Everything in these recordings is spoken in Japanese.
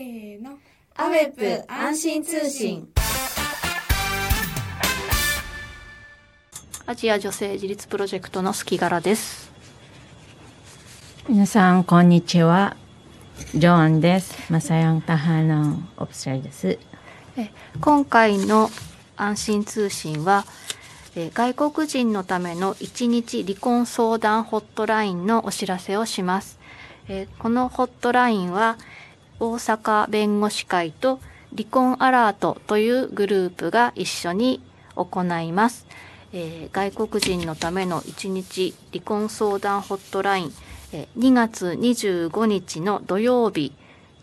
せーの、アウェプ安心通信。アジア女性自立プロジェクトの隙柄です。皆さんこんにちは、ジョアンです。マサヨンタハのオプションです。今回の安心通信は外国人のための1日離婚相談ホットラインのお知らせをします。このホットラインは大阪弁護士会と離婚アラートというグループが一緒に行います。外国人のための1日離婚相談ホットライン、2月25日の土曜日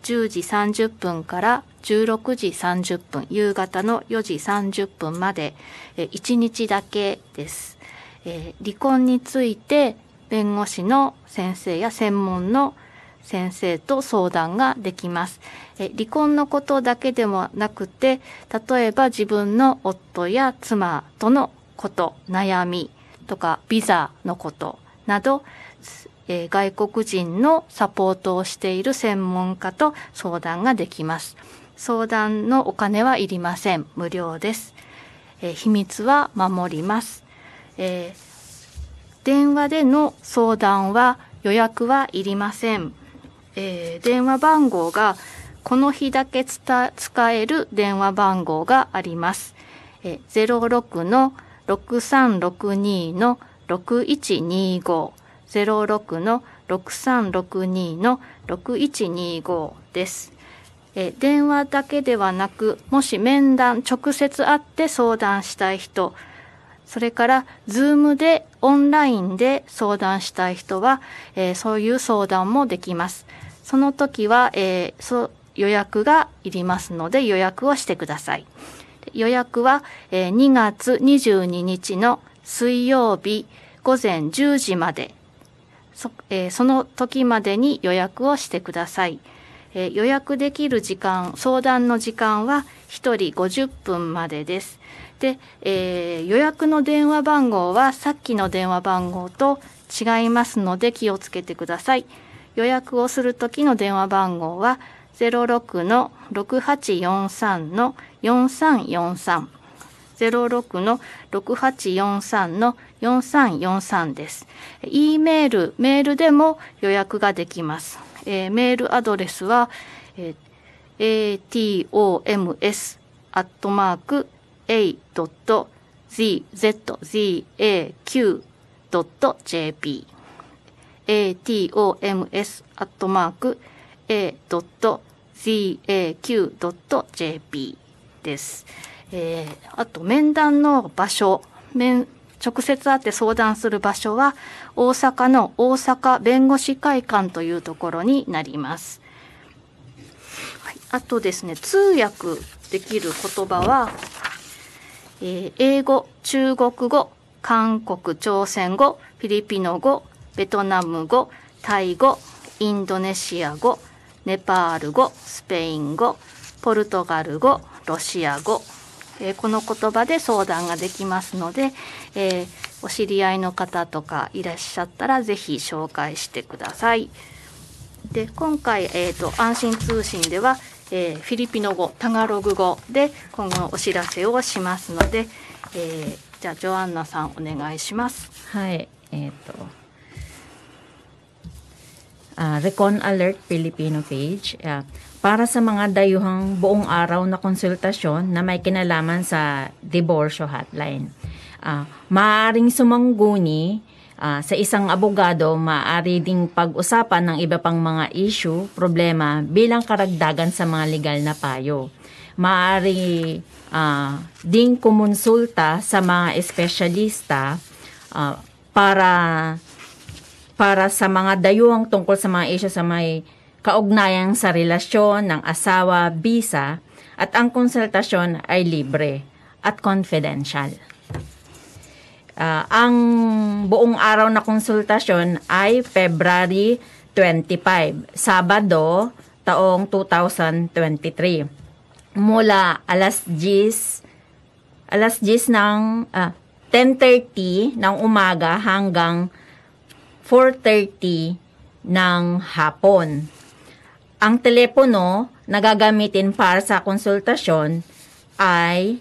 10時30分から16時30分、夕方の4時30分まで、1日だけです。離婚について弁護士の先生や専門の先生と相談ができます。離婚のことだけでもなくて、例えば自分の夫や妻とのこと、悩みとかビザのことなど、外国人のサポートをしている専門家と相談ができます。相談のお金はいりません。無料です。秘密は守ります。電話での相談は予約はいりません。電話番号がこの日だけ使える電話番号があります。06-6362-6125。06-6362-6125 です。電話だけではなく、もし面談、直接会って相談したい人、それからズームでオンラインで相談したい人は、そういう相談もできます。その時は、予約がいりますので予約をしてください。予約は、2月22日の水曜日午前10時まで、その時までに予約をしてください。予約できる時間、相談の時間は1人50分までです。で、予約の電話番号はさっきの電話番号と違いますので気をつけてください。予約をする時の電話番号は 06-6843-4343。06-6843-4343 です。E メール、メールでも予約ができます。メールアドレスは、atoms@a.zzaq.jp、atoms@a.zaq.jp です。あと面談の場所、直接会って相談する場所は大阪の大阪弁護士会館というところになります。はい、あとですね、通訳できる言葉は、英語、中国語、韓国、朝鮮語、フィリピノ語、ベトナム語、タイ語、インドネシア語、ネパール語、スペイン語、ポルトガル語、ロシア語、この言葉で相談ができますので、お知り合いの方とかいらっしゃったらぜひ紹介してください。で、今回、安心通信では、フィリピノ語、タガログ語で今後のお知らせをしますので、じゃあジョアンナさんお願いします。はい、Recon Alert Filipino Page、para sa mga dayuhang buong araw na konsultasyon na may kinalaman sa diborsyo hotline. Maaaring sumangguni sa isang abogado, maaari ding pag-usapan ng iba pang mga issue, problema bilang karagdagan sa mga legal na payo. Maaari ding kumonsulta sa mga espesyalista para sa mga dayuhang tungkol sa mga isyu sa may kaugnayan sa relasyon ng asawa, bisa, at ang konsultasyon ay libre at confidential. Ang buong araw na konsultasyon ay February 25, Sabado, taong 2023. Mula alas 10 ng 10:30 ng umaga hanggang 4:30 ng hapon. Ang telepono na gagamitin para sa konsultasyon ay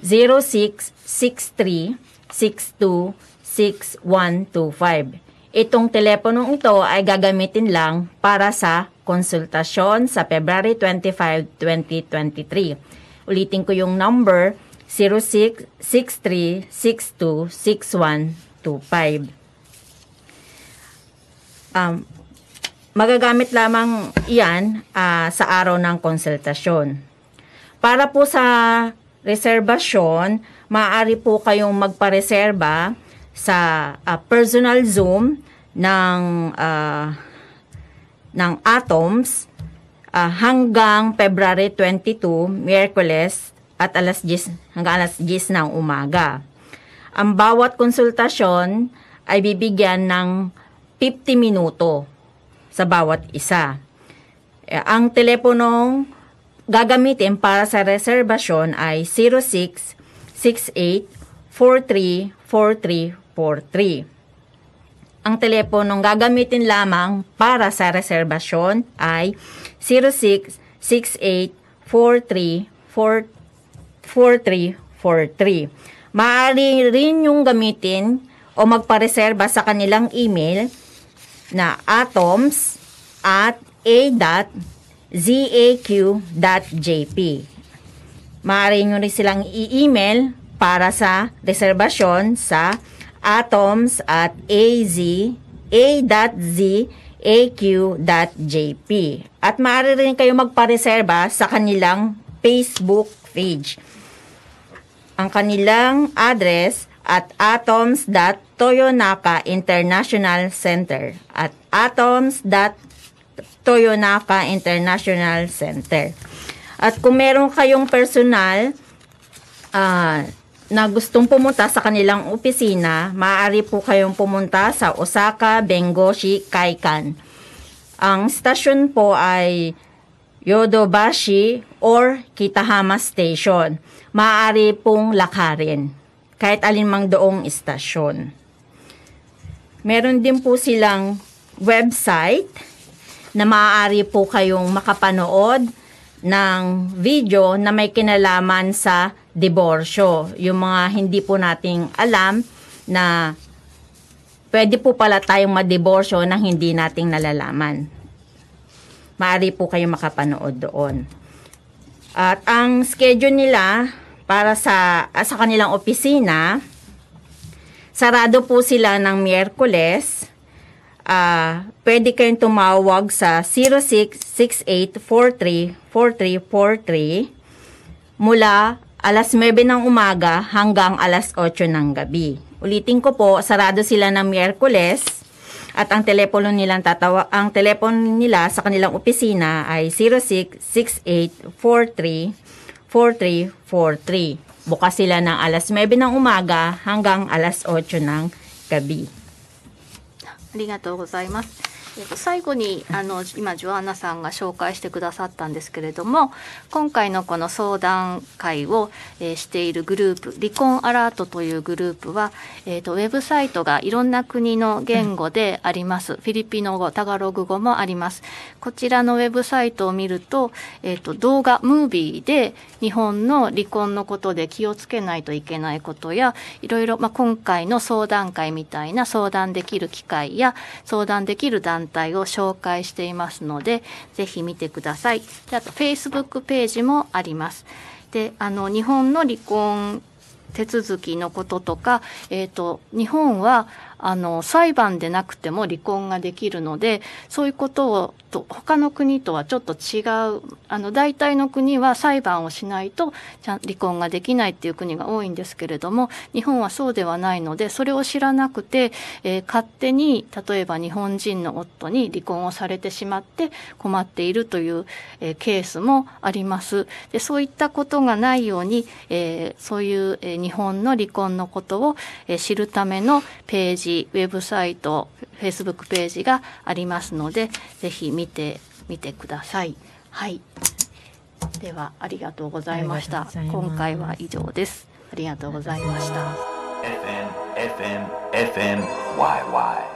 0663-626125. Itong teleponong ito ay gagamitin lang para sa konsultasyon sa February 25, 2023. Ulitin ko yung number 0663-626125. Magagamit lamang iyan sa araw ng konsultasyon. Para po sa reservasyon, maaari po kayong magpareserba sa personal Zoom ng Atoms hanggang February 22, Miyerkules at alas 10, hanggang alas 10 ng umaga. Ang bawat konsultasyon ay bibigyan ng 50 minuto sa bawat isa. Ang teleponong gagamitin para sa reservasyon ay 0668-434343. Ang teleponong gagamitin lamang para sa reservasyon ay 0668-434343. Maaari rin yung gamitin o magpareserba sa kanilang email na atoms@a.zaq.jp. Maaari nyo rin silang i-email para sa reservasyon sa atoms@a.zaq.jp. At maaari rin kayo magpareserba sa kanilang Facebook page. Ang kanilang address at atoms.toyonaka International Center at atoms.toyonaka International Center. At kung meron kayong personal na gustong pumunta sa kanilang opisina, maaari po kayong pumunta sa Osaka Bengoshi Kaikan. Ang stasyon po ay Yodobashi or Kitahama Station. Maaari pong lakarin kahit alinmang doong istasyon. Meron din po silang website na maaari po kayong makapanood ng video na may kinalaman sa diborsyo. Yung mga hindi po nating alam na pwede po pala tayong madiborsyo nang hindi nating nalalaman. Maaari po kayong makapanood doon. At ang schedule nila para sa kanilang opisina, sarado po sila ng Miyerkules. Pwede kayong tumawag sa 0668-434343 mula alas 9 ng umaga hanggang alas 8 ng gabi. Ulitin ko po, sarado sila ng Miyerkules at ang telepono nilang ang telepono nila sa kanilang opisina ay 0668-434343. Bukas sila ng alas 9 ng umaga hanggang alas 8 ng gabi. ありがとうございます。最後に今ジョアナさんが紹介してくださったんですけれども、今回のこの相談会を、しているグループ、離婚アラートというグループは、ウェブサイトがいろんな国の言語であります。フィリピノ語、タガログ語もあります。こちらのウェブサイトを見ると、動画、ムービーで日本の離婚のことで気をつけないといけないことや、いろいろ、今回の相談会みたいな相談できる機会や相談できる団体を紹介していますので、ぜひ見てください。で、あと Facebook ページもあります。で、日本の離婚手続きのこととか、日本は裁判でなくても離婚ができるので、そういうことを他の国とはちょっと違う、大体の国は裁判をしないと離婚ができないっていう国が多いんですけれども、日本はそうではないので、それを知らなくて、勝手に例えば日本人の夫に離婚をされてしまって困っているという、ケースもあります。で、そういったことがないように、そういう、日本の離婚のことを、知るためのページ、ウェブサイト、フェイスブックページがありますので、ぜひ見てみてください。はい。では、ありがとうございました。今回は以上です。ありがとうございました。